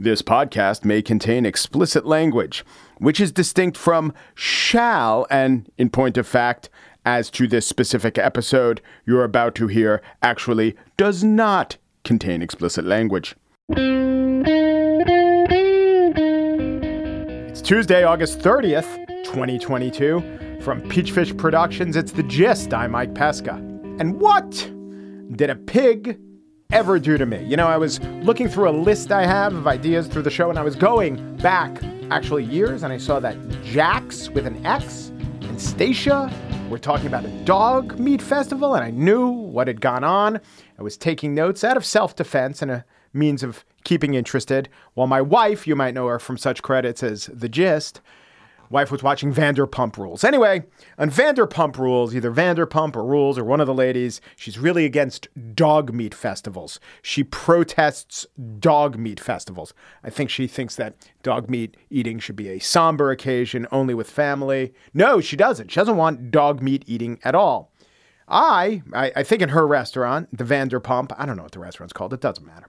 This podcast may contain explicit language, which is distinct from shall and, in point of fact, as to this specific episode you're about to hear, actually does not contain explicit language. It's Tuesday, August 30th, 2022. From Peachfish Productions, it's The Gist. I'm Mike Pesca. And what did a pig ever do to me? You know, I was looking through a list I have of ideas through the show, and I was going back actually years, and I saw that Jax with an X and Stacia were talking about a dog meat festival, and I knew what had gone on. I was taking notes out of self-defense and a means of keeping interested, while my wife, you might know her from such credits as The Gist, wife was watching Vanderpump Rules. Anyway, on Vanderpump Rules, either Vanderpump or Rules or one of the ladies, she's really against dog meat festivals. She protests dog meat festivals. I think she thinks that dog meat eating should be a somber occasion, only with family. No, she doesn't. She doesn't want dog meat eating at all. I think in her restaurant, the Vanderpump, I don't know what the restaurant's called. It doesn't matter.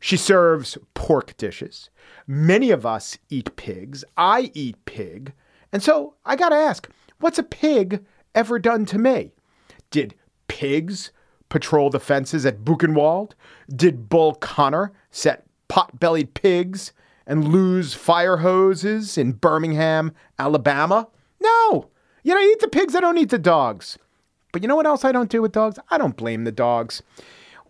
She serves pork dishes. Many of us eat pigs. I eat pig. And so I got to ask, what's a pig ever done to me? Did pigs patrol the fences at Buchenwald? Did Bull Connor set pot-bellied pigs and lose fire hoses in Birmingham, Alabama? No. You know, I eat the pigs. I don't eat the dogs. But you know what else I don't do with dogs? I don't blame the dogs.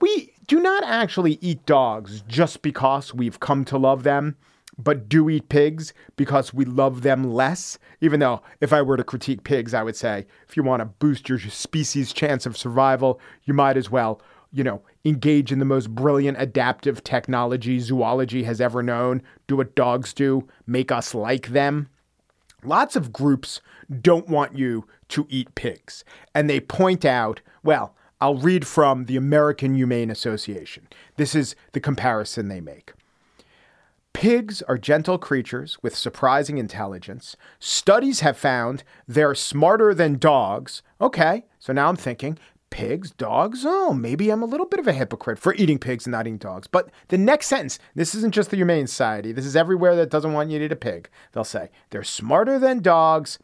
We do not actually eat dogs just because we've come to love them, but do eat pigs because we love them less. Even though if I were to critique pigs, I would say, if you want to boost your species' chance of survival, you might as well, you know, engage in the most brilliant adaptive technology zoology has ever known. Do what dogs do, make us like them. Lots of groups don't want you to eat pigs, and they point out, well, I'll read from the American Humane Association. This is the comparison they make. Pigs are gentle creatures with surprising intelligence. Studies have found they're smarter than dogs. Okay, so now I'm thinking, pigs, dogs, oh, maybe I'm a little bit of a hypocrite for eating pigs and not eating dogs. But the next sentence, this isn't just the Humane Society. This is everywhere that doesn't want you to eat a pig. They'll say, they're smarter than dogs,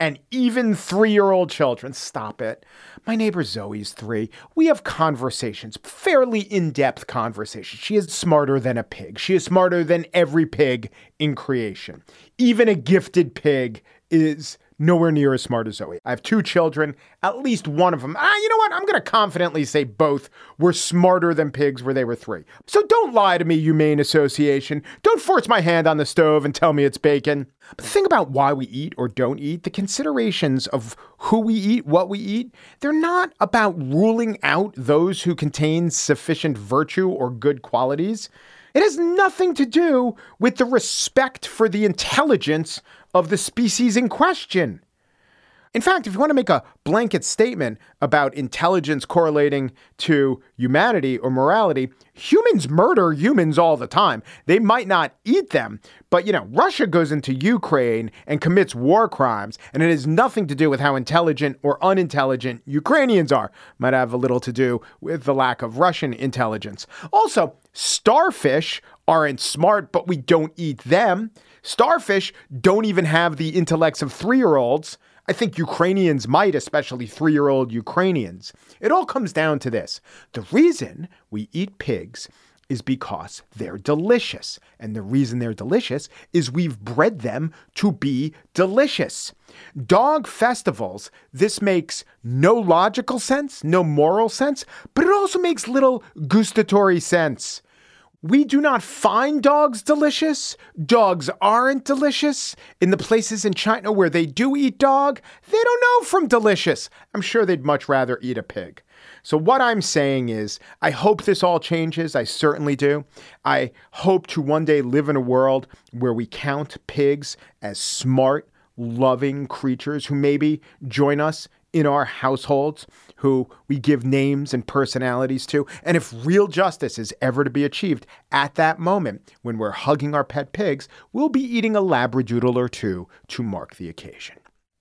and even 3-year-old children. Stop it. My neighbor Zoe's 3. We have conversations, fairly in-depth conversations. She is smarter than a pig. She is smarter than every pig in creation. Even a gifted pig is nowhere near as smart as Zoe. I have 2 children, at least one of them. You know what? I'm going to confidently say both were smarter than pigs where they were 3. So don't lie to me, Humane Association. Don't force my hand on the stove and tell me it's bacon. But think about why we eat or don't eat, the considerations of who we eat, what we eat. They're not about ruling out those who contain sufficient virtue or good qualities. It has nothing to do with the respect for the intelligence of the species in question. In fact, if you want to make a blanket statement about intelligence correlating to humanity or morality, humans murder humans all the time. They might not eat them, but, you know, Russia goes into Ukraine and commits war crimes, and it has nothing to do with how intelligent or unintelligent Ukrainians are. Might have a little to do with the lack of Russian intelligence. Also, starfish aren't smart, but we don't eat them. Starfish don't even have the intellects of 3-year-olds. I think Ukrainians might, especially 3-year-old Ukrainians. It all comes down to this. The reason we eat pigs is because they're delicious. And the reason they're delicious is we've bred them to be delicious. Dog festivals, this makes no logical sense, no moral sense, but it also makes little gustatory sense. We do not find dogs delicious. Dogs aren't delicious. In the places in China where they do eat dog, they don't know from delicious. I'm sure they'd much rather eat a pig. So what I'm saying is, I hope this all changes. I certainly do. I hope to one day live in a world where we count pigs as smart, loving creatures who maybe join us in our households, who we give names and personalities to. And if real justice is ever to be achieved, at that moment, when we're hugging our pet pigs, we'll be eating a labradoodle or two to mark the occasion.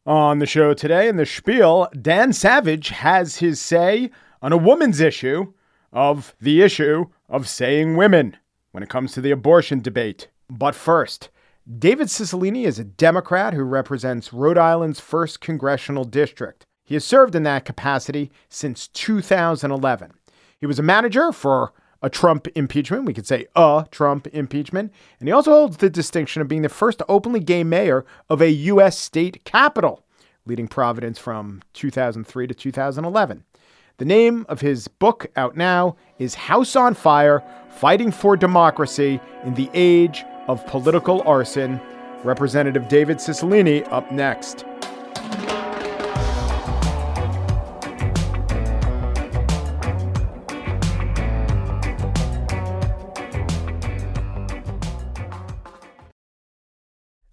On the show today, in the spiel, Dan Savage has his say on a woman's issue of the issue of saying women when it comes to the abortion debate. But first, David Cicilline is a Democrat who represents Rhode Island's 1st Congressional District. He has served in that capacity since 2011. He was a manager for a Trump impeachment. We could say a Trump impeachment. And he also holds the distinction of being the first openly gay mayor of a U.S. state capital, leading Providence from 2003 to 2011. The name of his book out now is House on Fire, Fighting for Democracy in the Age of Political Arson. Representative David Cicilline up next.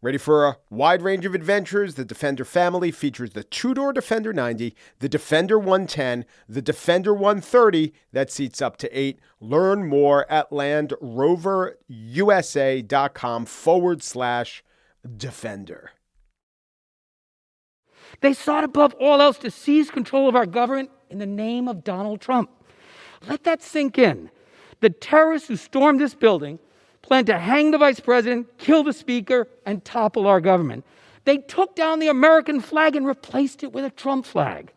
Ready for a wide range of adventures? The Defender family features the 2-door Defender 90, the Defender 110, the Defender 130 that seats up to 8. Learn more at LandRoverUSA.com/Defender. They sought above all else to seize control of our government in the name of Donald Trump. Let that sink in. The terrorists who stormed this building planned to hang the vice president, kill the speaker, and topple our government. They took down the American flag and replaced it with a Trump flag.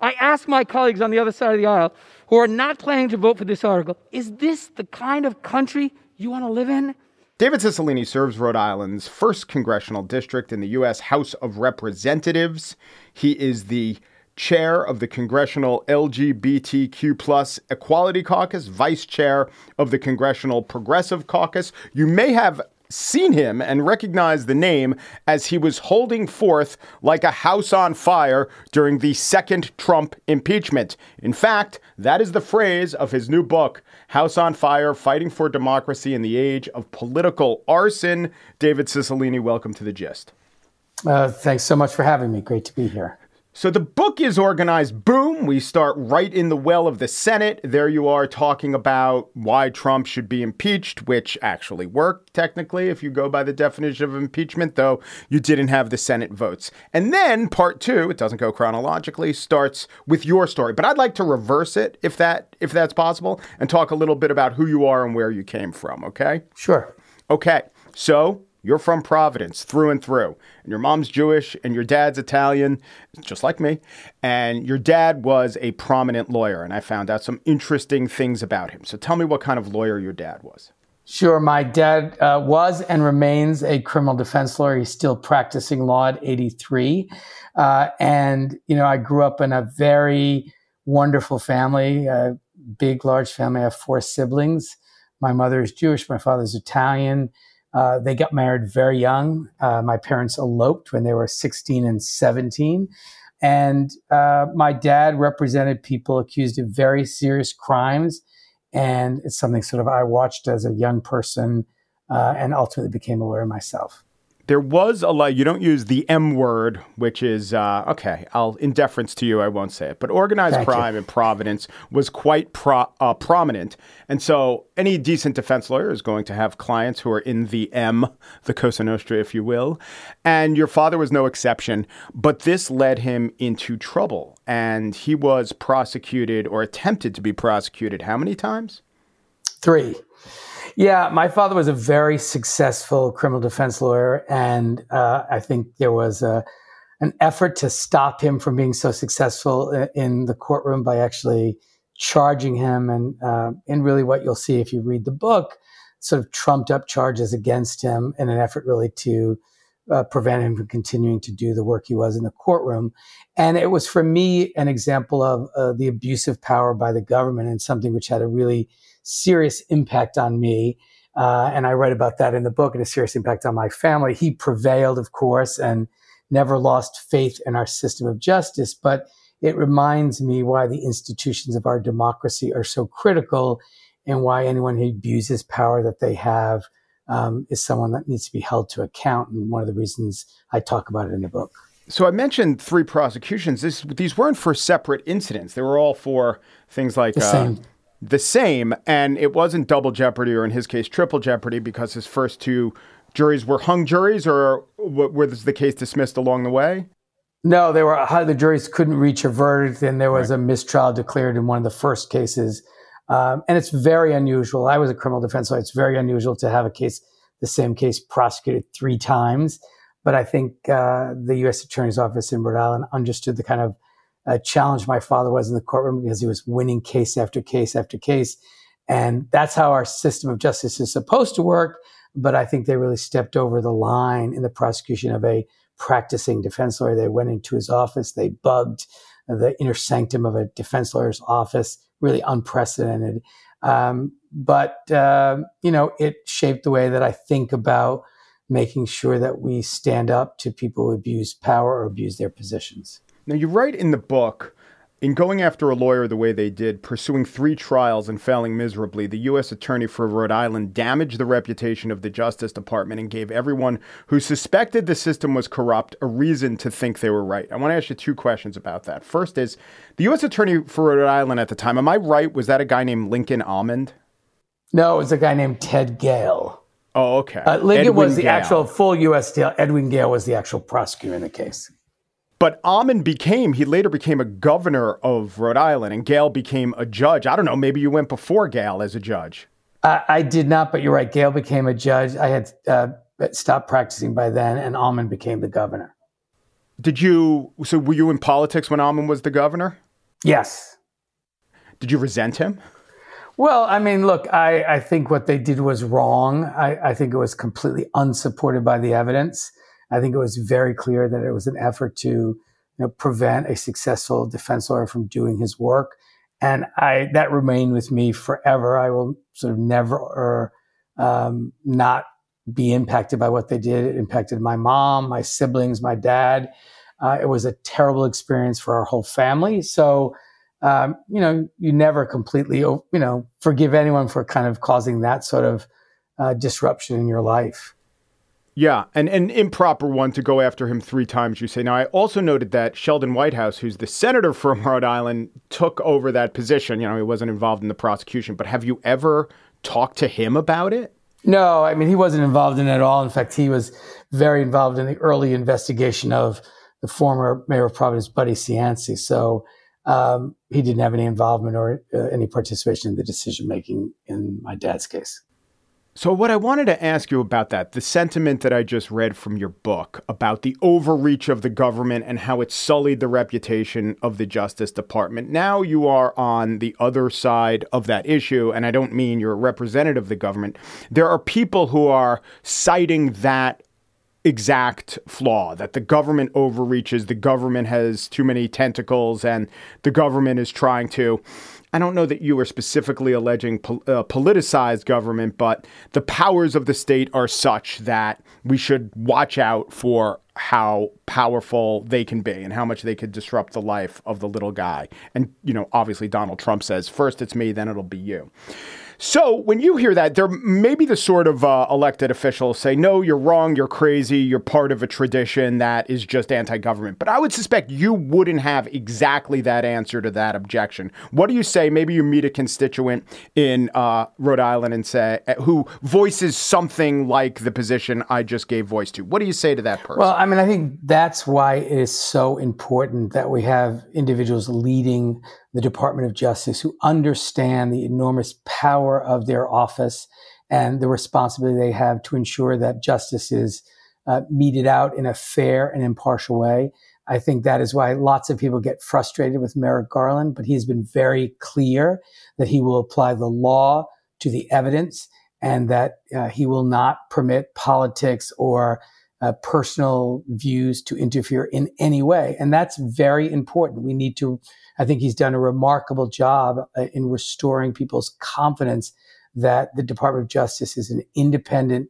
I ask my colleagues on the other side of the aisle who are not planning to vote for this article, is this the kind of country you want to live in? David Cicilline serves Rhode Island's 1st Congressional District in the U.S. House of Representatives. He is the chair of the Congressional LGBTQ plus Equality Caucus, vice chair of the Congressional Progressive Caucus. You may have seen him and recognized the name as he was holding forth like a house on fire during the 2nd Trump impeachment. In fact, that is the phrase of his new book, House on Fire, Fighting for Democracy in the Age of Political Arson. David Cicilline, welcome to The Gist. Thanks so much for having me. Great to be here. So the book is organized, boom, we start right in the well of the Senate. There you are talking about why Trump should be impeached, which actually worked technically if you go by the definition of impeachment, though you didn't have the Senate votes. And then part two, it doesn't go chronologically, starts with your story. But I'd like to reverse it if that's possible and talk a little bit about who you are and where you came from, okay? Sure. Okay, so you're from Providence through and through, and your mom's Jewish and your dad's Italian, just like me. And your dad was a prominent lawyer, and I found out some interesting things about him. So tell me what kind of lawyer your dad was. Sure. My dad was and remains a criminal defense lawyer. He's still practicing law at 83. And, you know, I grew up in a very wonderful family, a big, large family. I have 4 siblings. My mother is Jewish. My father's Italian. They got married very young. My parents eloped when they were 16 and 17. And my dad represented people accused of very serious crimes. And it's something sort of I watched as a young person and ultimately became a lawyer myself. There was a lot. You don't use the M word, which is, okay, in deference to you, I won't say it. But organized crime in Providence was quite prominent. And so any decent defense lawyer is going to have clients who are in the M, the Cosa Nostra, if you will. And your father was no exception. But this led him into trouble. And he was prosecuted or attempted to be prosecuted how many times? 3. Yeah, my father was a very successful criminal defense lawyer, and I think there was an effort to stop him from being so successful in the courtroom by actually charging him, and really what you'll see if you read the book, sort of trumped up charges against him in an effort really to prevent him from continuing to do the work he was in the courtroom. And it was, for me, an example of the abuse of power by the government, and something which had a really serious impact on me. And I write about that in the book, and a serious impact on my family. He prevailed, of course, and never lost faith in our system of justice. But it reminds me why the institutions of our democracy are so critical, and why anyone who abuses power that they have is someone that needs to be held to account. And one of the reasons I talk about it in the book. So I mentioned 3 prosecutions. These weren't for separate incidents. They were all for things like... The same. And it wasn't double jeopardy, or in his case, triple jeopardy, because his first 2 juries were hung juries, or was the case dismissed along the way? No, they were. The juries couldn't reach a verdict, and there was a mistrial declared in one of the first cases. And it's very unusual. I was a criminal defense lawyer. It's very unusual to have the same case prosecuted 3 times. But I think the U.S. Attorney's Office in Rhode Island understood the kind of challenge my father was in the courtroom, because he was winning case after case after case. And that's how our system of justice is supposed to work. But I think they really stepped over the line in the prosecution of a practicing defense lawyer. They went into his office. They bugged the inner sanctum of a defense lawyer's office, really unprecedented. It shaped the way that I think about making sure that we stand up to people who abuse power or abuse their positions. Now, you write in the book, in going after a lawyer the way they did, pursuing 3 trials and failing miserably, the U.S. Attorney for Rhode Island damaged the reputation of the Justice Department and gave everyone who suspected the system was corrupt a reason to think they were right. I want to ask you 2 questions about that. First is, the U.S. Attorney for Rhode Island at the time, am I right, was that a guy named Lincoln Almond? No, it was a guy named Ted Gale. Oh, okay. Lincoln Edwin was the Gale. Actual full U.S. deal. Edwin Gale was the actual prosecutor in the case. But Almond later became a governor of Rhode Island, and Gale became a judge. I don't know, maybe you went before Gale as a judge. I did not, but you're right. Gale became a judge. I had stopped practicing by then, and Almond became the governor. So were you in politics when Almond was the governor? Yes. Did you resent him? Well, I mean, look, I think what they did was wrong. I think it was completely unsupported by the evidence. I think it was very clear that it was an effort to prevent a successful defense lawyer from doing his work. And that remained with me forever. I will sort of never not be impacted by what they did. It impacted my mom, my siblings, my dad. It was a terrible experience for our whole family. So, you never completely, forgive anyone for kind of causing that sort of disruption in your life. Yeah, and an improper one to go after him 3 times, you say. Now, I also noted that Sheldon Whitehouse, who's the senator from Rhode Island, took over that position. He wasn't involved in the prosecution. But have you ever talked to him about it? No, I mean, he wasn't involved in it at all. In fact, he was very involved in the early investigation of the former mayor of Providence, Buddy Cianci. So he didn't have any involvement or any participation in the decision-making in my dad's case. So what I wanted to ask you about that, the sentiment that I just read from your book about the overreach of the government and how it sullied the reputation of the Justice Department. Now you are on the other side of that issue, and I don't mean you're a representative of the government. There are people who are citing that exact flaw, that the government overreaches, the government has too many tentacles, and the government is trying to, I don't know that you are specifically alleging politicized government, but the powers of the state are such that we should watch out for how powerful they can be and how much they could disrupt the life of the little guy. And, you know, obviously Donald Trump says, first it's me, then it'll be you. So when you hear that, there may be the sort of elected officials say, no, you're wrong, you're crazy, you're part of a tradition that is just anti-government. But I would suspect you wouldn't have exactly that answer to that objection. What do you say? Maybe you meet a constituent in Rhode Island and say, who voices something like the position I just gave voice to. What do you say to that person? Well, I mean, I think that's why it is so important that we have individuals leading the Department of Justice who understand the enormous power of their office and the responsibility they have to ensure that justice is meted out in a fair and impartial way. I think that is why lots of people get frustrated with Merrick Garland, but he's been very clear that he will apply the law to the evidence and that he will not permit politics or personal views to interfere in any way. And that's very important. We need to, I think he's done a remarkable job in restoring people's confidence that the Department of Justice is an independent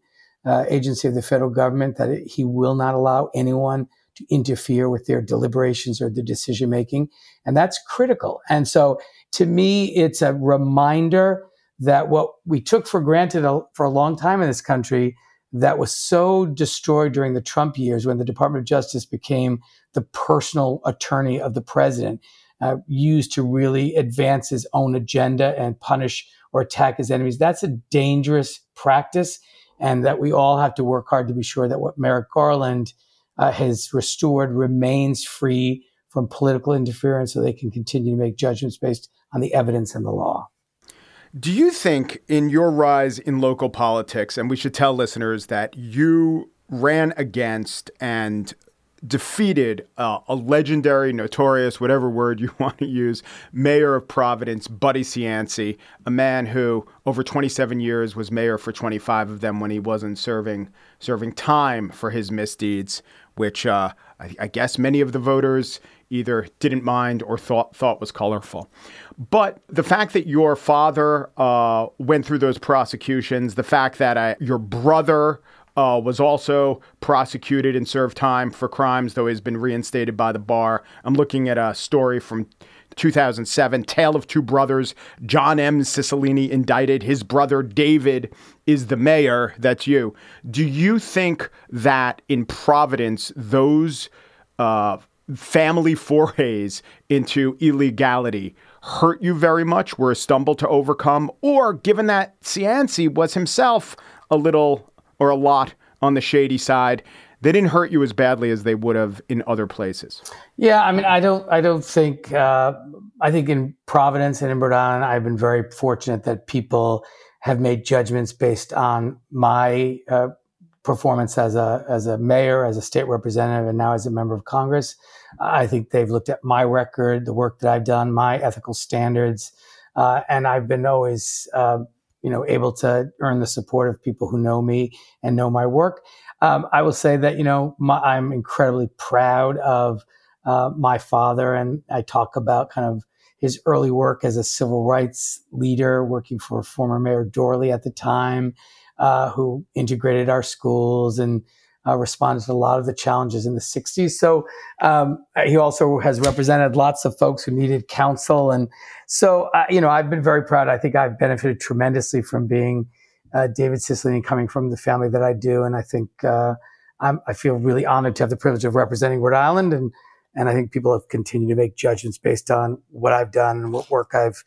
agency of the federal government, that he will not allow anyone to interfere with their deliberations or their decision making. And that's critical. And so to me, it's a reminder that what we took for granted for a long time in this country that was so destroyed during the Trump years when the Department of Justice became the personal attorney of the president, used to really advance his own agenda and punish or attack his enemies. That's a dangerous practice, and that we all have to work hard to be sure that what Merrick Garland has restored remains free from political interference so they can continue to make judgments based on the evidence and the law. Do you think in your rise in local politics, and we should tell listeners that you ran against and defeated a legendary, notorious, whatever word you want to use, mayor of Providence, Buddy Cianci, a man who over 27 years was mayor for 25 of them when he wasn't serving time for his misdeeds, which I guess many of the voters either didn't mind or thought was colorful. But the fact that your father went through those prosecutions, the fact that your brother was also prosecuted and served time for crimes, though he's been reinstated by the bar. I'm looking at a story from 2007, Tale of Two Brothers. John M. Cicilline indicted. His brother David is the mayor. That's you. Do you think that in Providence, those family forays into illegality hurt you very much, were a stumble to overcome, or given that Cianci was himself a little or a lot on the shady side, they didn't hurt you as badly as they would have in other places? Yeah, I mean, I don't think, I think in Providence and in Rhode Island, I've been very fortunate that people have made judgments based on my performance as a mayor, as a state representative, and now as a member of Congress. I think they've looked at my record, the work that I've done, my ethical standards, and I've been always able to earn the support of people who know me and know my work. I will say that I'm incredibly proud of my father, and I talk about kind of his early work as a civil rights leader, working for former Mayor Dorley at the time, who integrated our schools and responded to a lot of the challenges in the 60s. So he also has represented lots of folks who needed counsel. And so, I've been very proud. I think I've benefited tremendously from being David Cicilline, coming from the family that I do. And I think I feel really honored to have the privilege of representing Rhode Island. And I think people have continued to make judgments based on what I've done and what work I've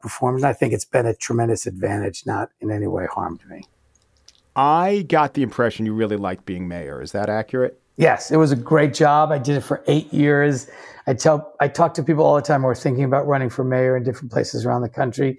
performed. And I think it's been a tremendous advantage, not in any way harmed me. I got the impression you really liked being mayor. Is that accurate? Yes, it was a great job. I did it for 8 years. I talk to people all the time who are thinking about running for mayor in different places around the country.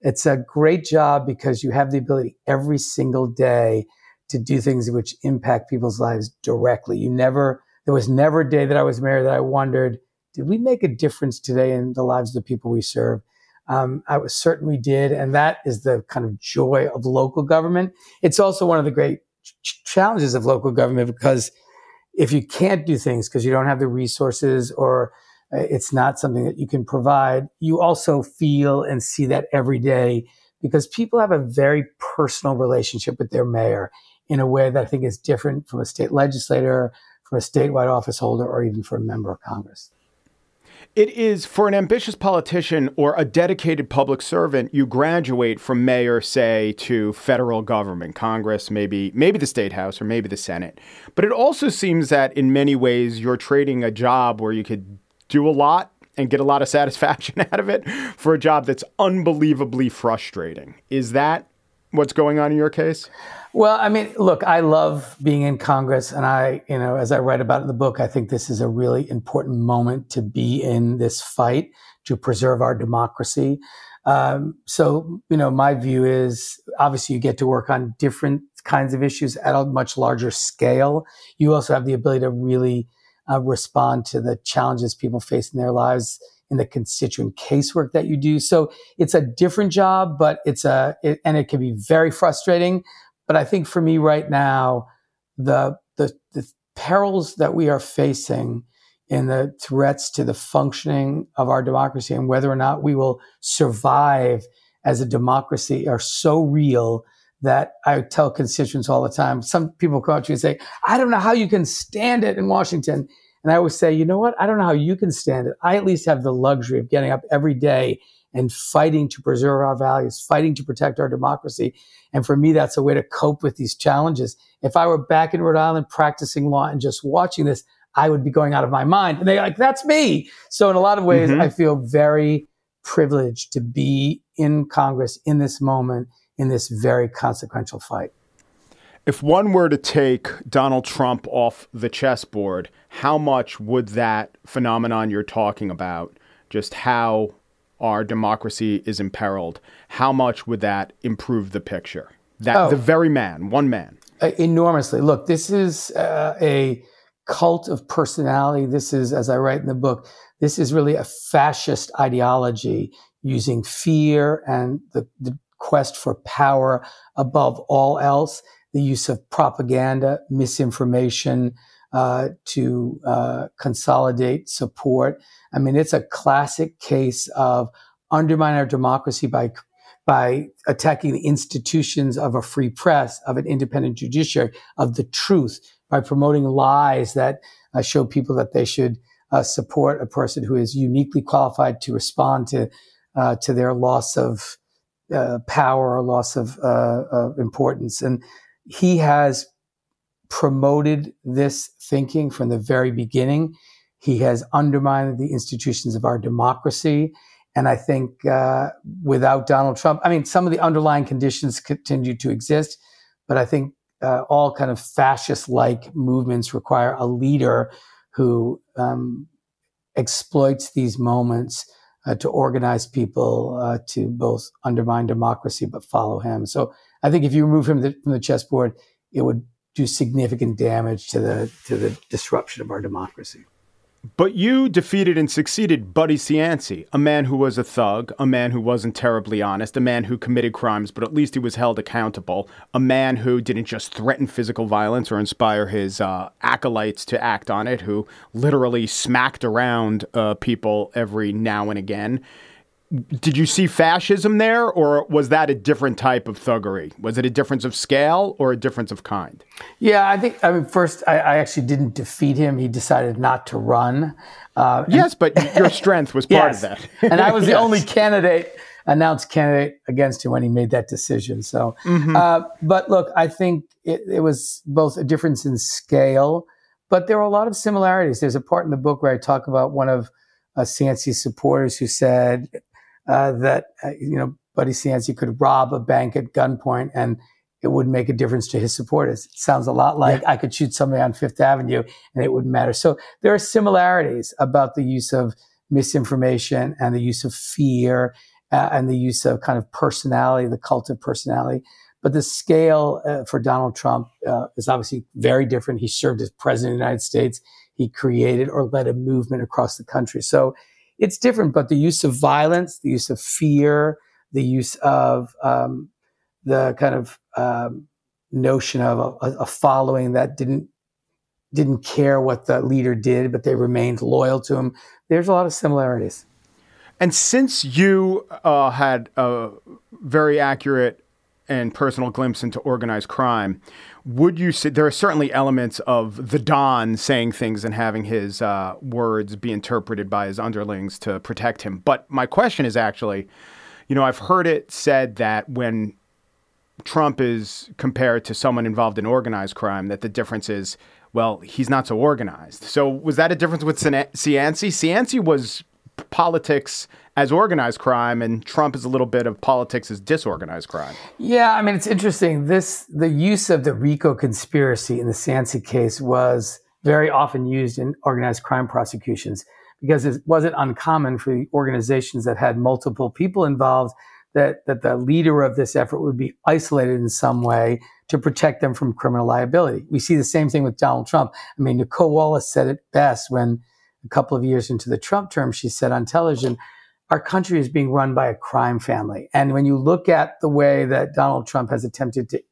It's a great job because you have the ability every single day to do things which impact people's lives directly. There was never a day that I was mayor that I wondered, did we make a difference today in the lives of the people we serve? I was certain we did. And that is the kind of joy of local government. It's also one of the great challenges of local government, because if you can't do things because you don't have the resources or it's not something that you can provide, you also feel and see that every day, because people have a very personal relationship with their mayor in a way that I think is different from a state legislator, from a statewide office holder, or even for a member of Congress. It is, for an ambitious politician or a dedicated public servant, you graduate from mayor, say, to federal government, Congress, maybe the State House or maybe the Senate. But it also seems that in many ways you're trading a job where you could do a lot and get a lot of satisfaction out of it for a job that's unbelievably frustrating. Is that what's going on in your case? Well, I mean, look, I love being in Congress, and I as I write about in the book, I think this is a really important moment to be in this fight to preserve our democracy. So my view is, obviously, you get to work on different kinds of issues at a much larger scale. You also have the ability to really respond to the challenges people face in their lives in the constituent casework that you do. So it's a different job, but and it can be very frustrating. But I think for me right now, the perils that we are facing and the threats to the functioning of our democracy and whether or not we will survive as a democracy are so real that I tell constituents all the time. Some people come up to me and say, I don't know how you can stand it in Washington. And I always say, you know what? I don't know how you can stand it. I at least have the luxury of getting up every day and fighting to preserve our values, fighting to protect our democracy. And for me, that's a way to cope with these challenges. If I were back in Rhode Island practicing law and just watching this, I would be going out of my mind. And they're like, that's me. So in a lot of ways, I feel very privileged to be in Congress in this moment, in this very consequential fight. If one were to take Donald Trump off the chessboard, how much would that phenomenon you're talking about, just how our democracy is imperiled, how much would that improve the picture? The very man, one man. Enormously. Look, this is a cult of personality. This is, as I write in the book, this is really a fascist ideology using fear and the quest for power above all else. The use of propaganda, misinformation to consolidate support. I mean, it's a classic case of undermine our democracy by attacking the institutions of a free press, of an independent judiciary, of the truth, by promoting lies that show people that they should support a person who is uniquely qualified to respond to their loss of power or loss of importance. And he has promoted this thinking from the very beginning. He has undermined the institutions of our democracy. And I think without Donald Trump, I mean, some of the underlying conditions continue to exist, but I think all kind of fascist-like movements require a leader who exploits these moments to organize people to both undermine democracy but follow him. So I think if you remove him from the chessboard, it would do significant damage to the disruption of our democracy. But you defeated and succeeded Buddy Cianci, a man who was a thug, a man who wasn't terribly honest, a man who committed crimes, but at least he was held accountable, a man who didn't just threaten physical violence or inspire his acolytes to act on it, who literally smacked around people every now and again. Did you see fascism there, or was that a different type of thuggery? Was it a difference of scale or a difference of kind? Yeah, I think, I mean, first, I actually didn't defeat him. He decided not to run. But your strength was part of that. And I was the only announced candidate against him when he made that decision. So, but look, I think it was both a difference in scale, but there were a lot of similarities. There's a part in the book where I talk about one of Cianci's supporters who said, that Buddy Cianci could rob a bank at gunpoint and it wouldn't make a difference to his supporters. It sounds a lot like I could shoot somebody on Fifth Avenue and it wouldn't matter. So there are similarities about the use of misinformation and the use of fear and the use of kind of personality, the cult of personality. But the scale for Donald Trump is obviously very different. He served as president of the United States. He created or led a movement across the country. So it's different, but the use of violence, the use of fear, the use of the kind of notion of a following that didn't care what the leader did, but they remained loyal to him. There's a lot of similarities. And since you had a very accurate and personal glimpse into organized crime, would you say there are certainly elements of the Don saying things and having his words be interpreted by his underlings to protect him? But my question is actually, you know, I've heard it said that when Trump is compared to someone involved in organized crime, that the difference is, well, he's not so organized. So was that a difference with Cianci? Cianci was politics as organized crime, and Trump is a little bit of politics as disorganized crime. Yeah, I mean, it's interesting. The use of the RICO conspiracy in the Cianci case was very often used in organized crime prosecutions because it wasn't uncommon for organizations that had multiple people involved that the leader of this effort would be isolated in some way to protect them from criminal liability. We see the same thing with Donald Trump. I mean, Nicole Wallace said it best when a couple of years into the Trump term, she said on television, our country is being run by a crime family. And when you look at the way that Donald Trump has attempted to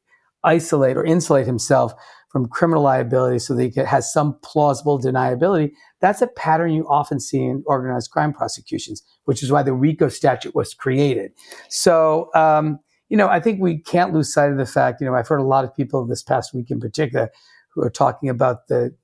isolate or insulate himself from criminal liability so that he has some plausible deniability, that's a pattern you often see in organized crime prosecutions, which is why the RICO statute was created. So, you know, I think we can't lose sight of the fact, you know, I've heard a lot of people this past week in particular who are talking about the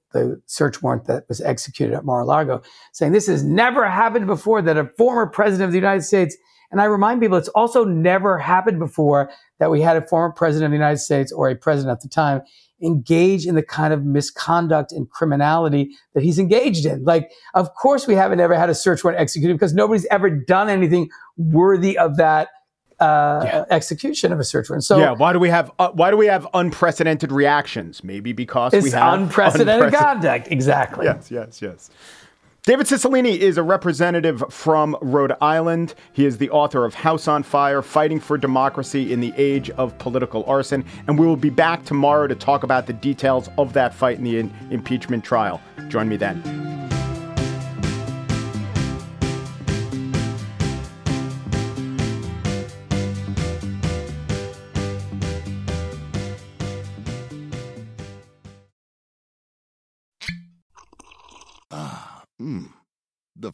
search warrant that was executed at Mar-a-Lago, saying this has never happened before, that a former president of the United States, and I remind people, it's also never happened before that we had a former president of the United States or a president at the time engage in the kind of misconduct and criminality that he's engaged in. Like, of course we haven't ever had a search warrant executed because nobody's ever done anything worthy of that execution of a search warrant. So, yeah, why do we have unprecedented reactions? Maybe because we have unprecedented conduct. Exactly. Yes. David Cicilline is a representative from Rhode Island. He is the author of House on Fire, Fighting for Democracy in the Age of Political Arson. And we will be back tomorrow to talk about the details of that fight in the impeachment trial. Join me then. The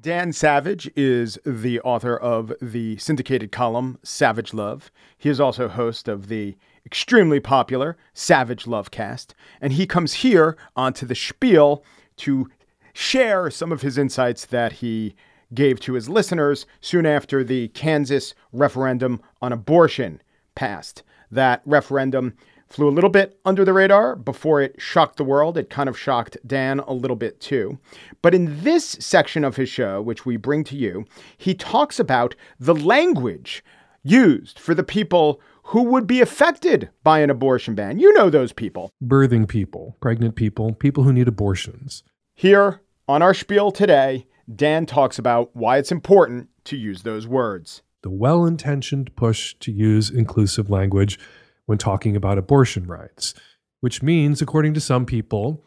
Dan Savage is the author of the syndicated column Savage Love. He is also host of the extremely popular Savage Lovecast, and he comes here onto the Spiel to share some of his insights that he gave to his listeners soon after the Kansas referendum on abortion passed. That referendum flew a little bit under the radar before it shocked the world. It kind of shocked Dan a little bit too. But in this section of his show, which we bring to you, he talks about the language used for the people who would be affected by an abortion ban. You know those people. Birthing people, pregnant people, people who need abortions. Here on our Spiel today, Dan talks about why it's important to use those words. The well-intentioned push to use inclusive language when talking about abortion rights, which means, according to some people,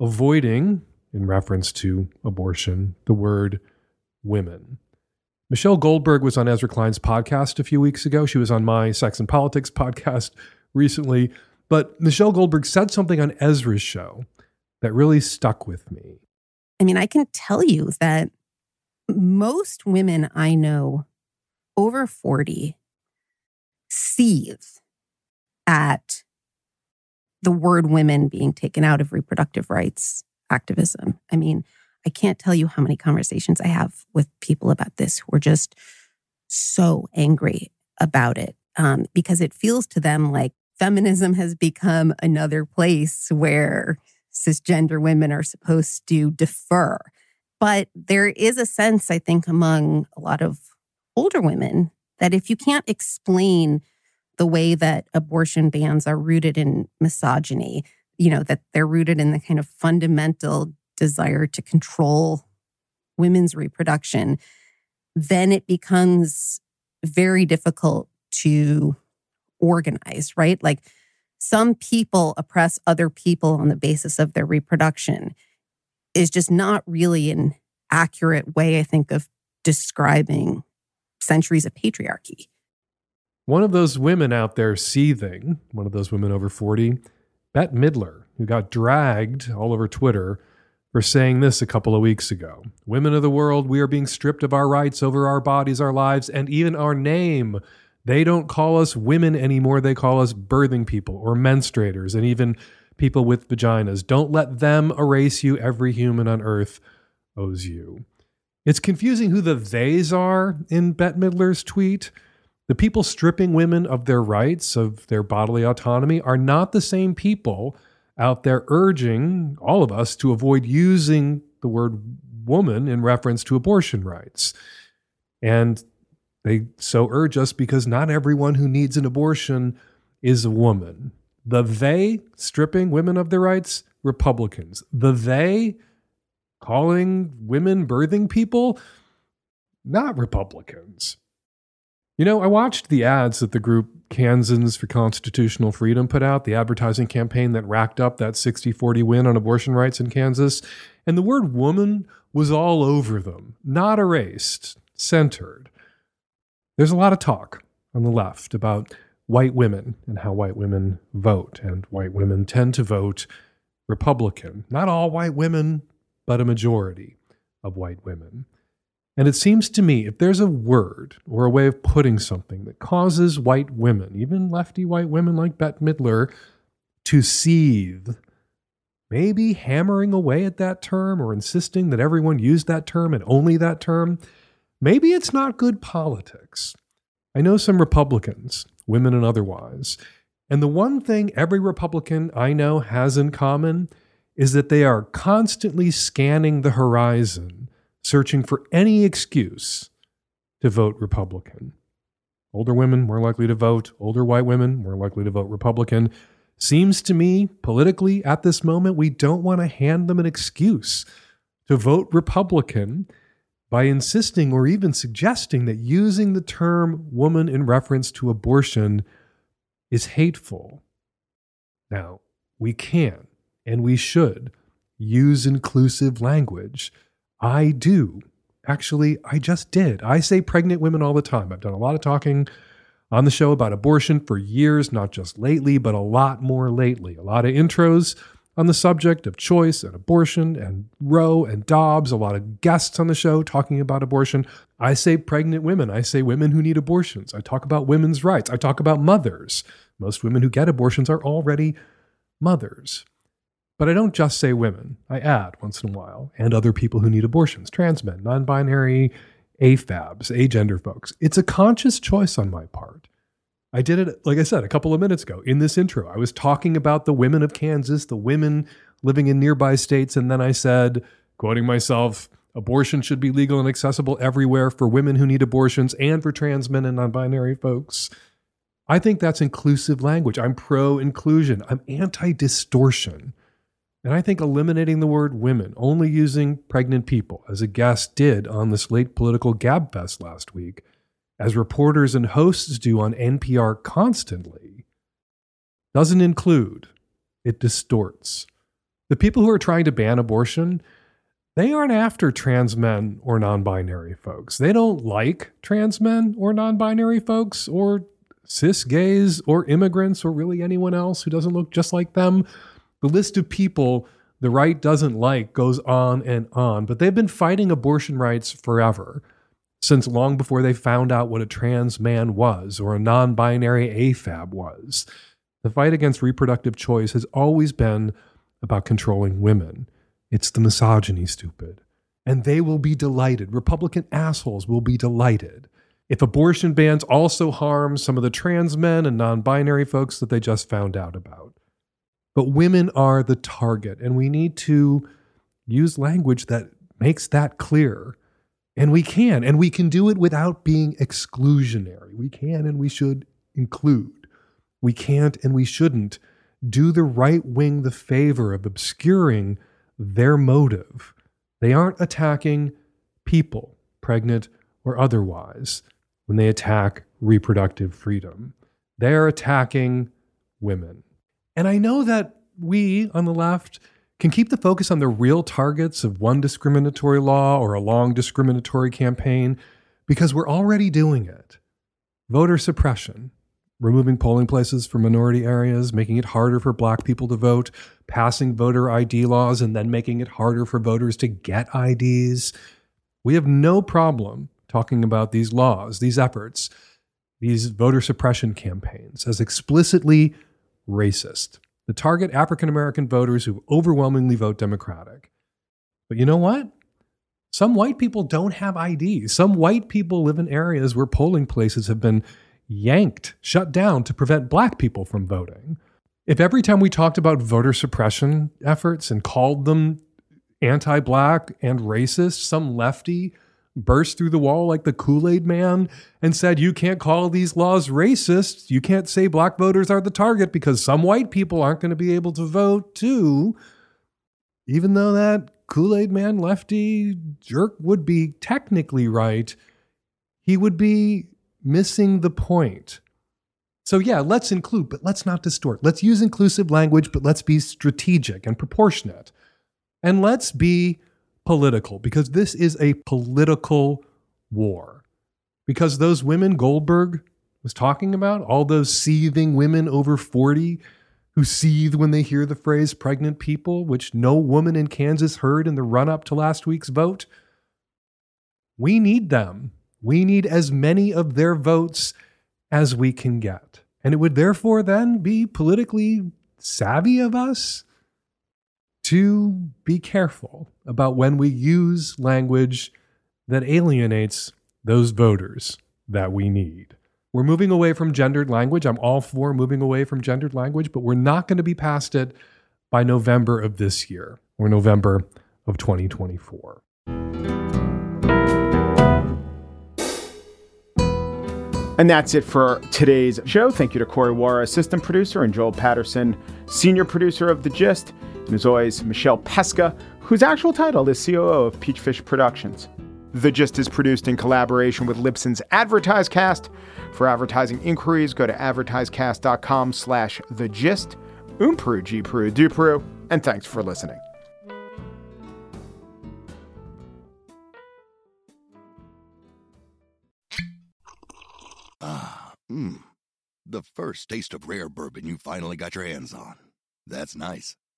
avoiding, in reference to abortion, the word women. Michelle Goldberg was on Ezra Klein's podcast a few weeks ago. She was on my Sex and Politics podcast recently. But Michelle Goldberg said something on Ezra's show that really stuck with me. I mean, I can tell you that most women I know over 40 seethe at the word women being taken out of reproductive rights activism. I mean, I can't tell you how many conversations I have with people about this who are just so angry about it because it feels to them like feminism has become another place where cisgender women are supposed to defer. But there is a sense, I think, among a lot of older women that if you can't explain the way that abortion bans are rooted in misogyny, you know, that they're rooted in the kind of fundamental desire to control women's reproduction, then it becomes very difficult to organize, right? Like, some people oppress other people on the basis of their reproduction is just not really an accurate way, I think, of describing centuries of patriarchy. One of those women out there seething, one of those women over 40, Bette Midler, who got dragged all over Twitter for saying this a couple of weeks ago. Women of the world, we are being stripped of our rights over our bodies, our lives, and even our name. They don't call us women anymore. They call us birthing people or menstruators and even people with vaginas. Don't let them erase you. Every human on earth owes you. It's confusing who the theys are in Bette Midler's tweet. The people stripping women of their rights, of their bodily autonomy, are not the same people out there urging all of us to avoid using the word woman in reference to abortion rights. And they so urge us because not everyone who needs an abortion is a woman. The they stripping women of their rights, Republicans. The they calling women birthing people, not Republicans. You know, I watched the ads that the group Kansans for Constitutional Freedom put out, the advertising campaign that racked up that 60-40 win on abortion rights in Kansas, and the word woman was all over them, not erased, centered. There's a lot of talk on the left about white women and how white women vote, and white women tend to vote Republican. Not all white women, but a majority of white women. And it seems to me, if there's a word or a way of putting something that causes white women, even lefty white women like Bette Midler, to seethe, maybe hammering away at that term or insisting that everyone use that term and only that term, maybe it's not good politics. I know some Republicans, women and otherwise, and the one thing every Republican I know has in common is that they are constantly scanning the horizon, searching for any excuse to vote Republican. Older women more likely to vote, older white women more likely to vote Republican. Seems to me, politically, at this moment, we don't want to hand them an excuse to vote Republican by insisting or even suggesting that using the term woman in reference to abortion is hateful. Now, we can and we should use inclusive language. I do. Actually, I just did. I say pregnant women all the time. I've done a lot of talking on the show about abortion for years, not just lately, but a lot more lately. A lot of intros on the subject of choice and abortion and Roe and Dobbs, a lot of guests on the show talking about abortion. I say pregnant women. I say women who need abortions. I talk about women's rights. I talk about mothers. Most women who get abortions are already mothers. But I don't just say women. I add once in a while, and other people who need abortions, trans men, non-binary, AFABs, agender folks. It's a conscious choice on my part. I did it, like I said, a couple of minutes ago in this intro. I was talking about the women of Kansas, the women living in nearby states, and then I said, quoting myself, abortion should be legal and accessible everywhere for women who need abortions and for trans men and non-binary folks. I think that's inclusive language. I'm pro-inclusion. I'm anti-distortion. And I think eliminating the word women, only using pregnant people, as a guest did on the Slate Political Gabfest last week, as reporters and hosts do on NPR constantly, doesn't include. It distorts. The people who are trying to ban abortion, they aren't after trans men or non-binary folks. They don't like trans men or non-binary folks or cis gays or immigrants or really anyone else who doesn't look just like them. The list of people the right doesn't like goes on, but they've been fighting abortion rights forever, since long before they found out what a trans man was or a non-binary AFAB was. The fight against reproductive choice has always been about controlling women. It's the misogyny, stupid. And they will be delighted. Republican assholes will be delighted if abortion bans also harm some of the trans men and non-binary folks that they just found out about. But women are the target, and we need to use language that makes that clear. And we can do it without being exclusionary. We can and we should include. We can't and we shouldn't do the right wing the favor of obscuring their motive. They aren't attacking people, pregnant or otherwise, when they attack reproductive freedom. They're attacking women. And I know that we on the left can keep the focus on the real targets of one discriminatory law or a long discriminatory campaign because we're already doing it. Voter suppression, removing polling places from minority areas, making it harder for black people to vote, passing voter ID laws, and then making it harder for voters to get IDs. We have no problem talking about these laws, these efforts, these voter suppression campaigns as explicitly racist. The target African-American voters who overwhelmingly vote Democratic. But you know what? Some white people don't have IDs. Some white people live in areas where polling places have been yanked, shut down to prevent black people from voting. If every time we talked about voter suppression efforts and called them anti-black and racist, some lefty burst through the wall like the Kool-Aid man and said, you can't call these laws racist. You can't say black voters are the target because some white people aren't going to be able to vote too. Even though that Kool-Aid man lefty jerk would be technically right, he would be missing the point. So yeah, let's include, but let's not distort. Let's use inclusive language, but let's be strategic and proportionate. And let's be political, because this is a political war. Because those women Goldberg was talking about, all those seething women over 40 who seethe when they hear the phrase pregnant people, which no woman in Kansas heard in the run-up to last week's vote. We need them. We need as many of their votes as we can get. And it would therefore then be politically savvy of us to be careful about when we use language that alienates those voters that we need. We're moving away from gendered language. I'm all for moving away from gendered language, but we're not going to be past it by November of this year or November of 2024. And that's it for today's show. Thank you to Corey Wara, assistant producer, and Joel Patterson, senior producer of The Gist. And as always, Michelle Pesca, whose actual title is COO of Peachfish Productions. The Gist is produced in collaboration with Libsyn's AdvertiseCast. For advertising inquiries, go to AdvertiseCast.com/TheGist. Oomperu, Jeeperu, Duperu, and thanks for listening. The first taste of rare bourbon you finally got your hands on. That's nice.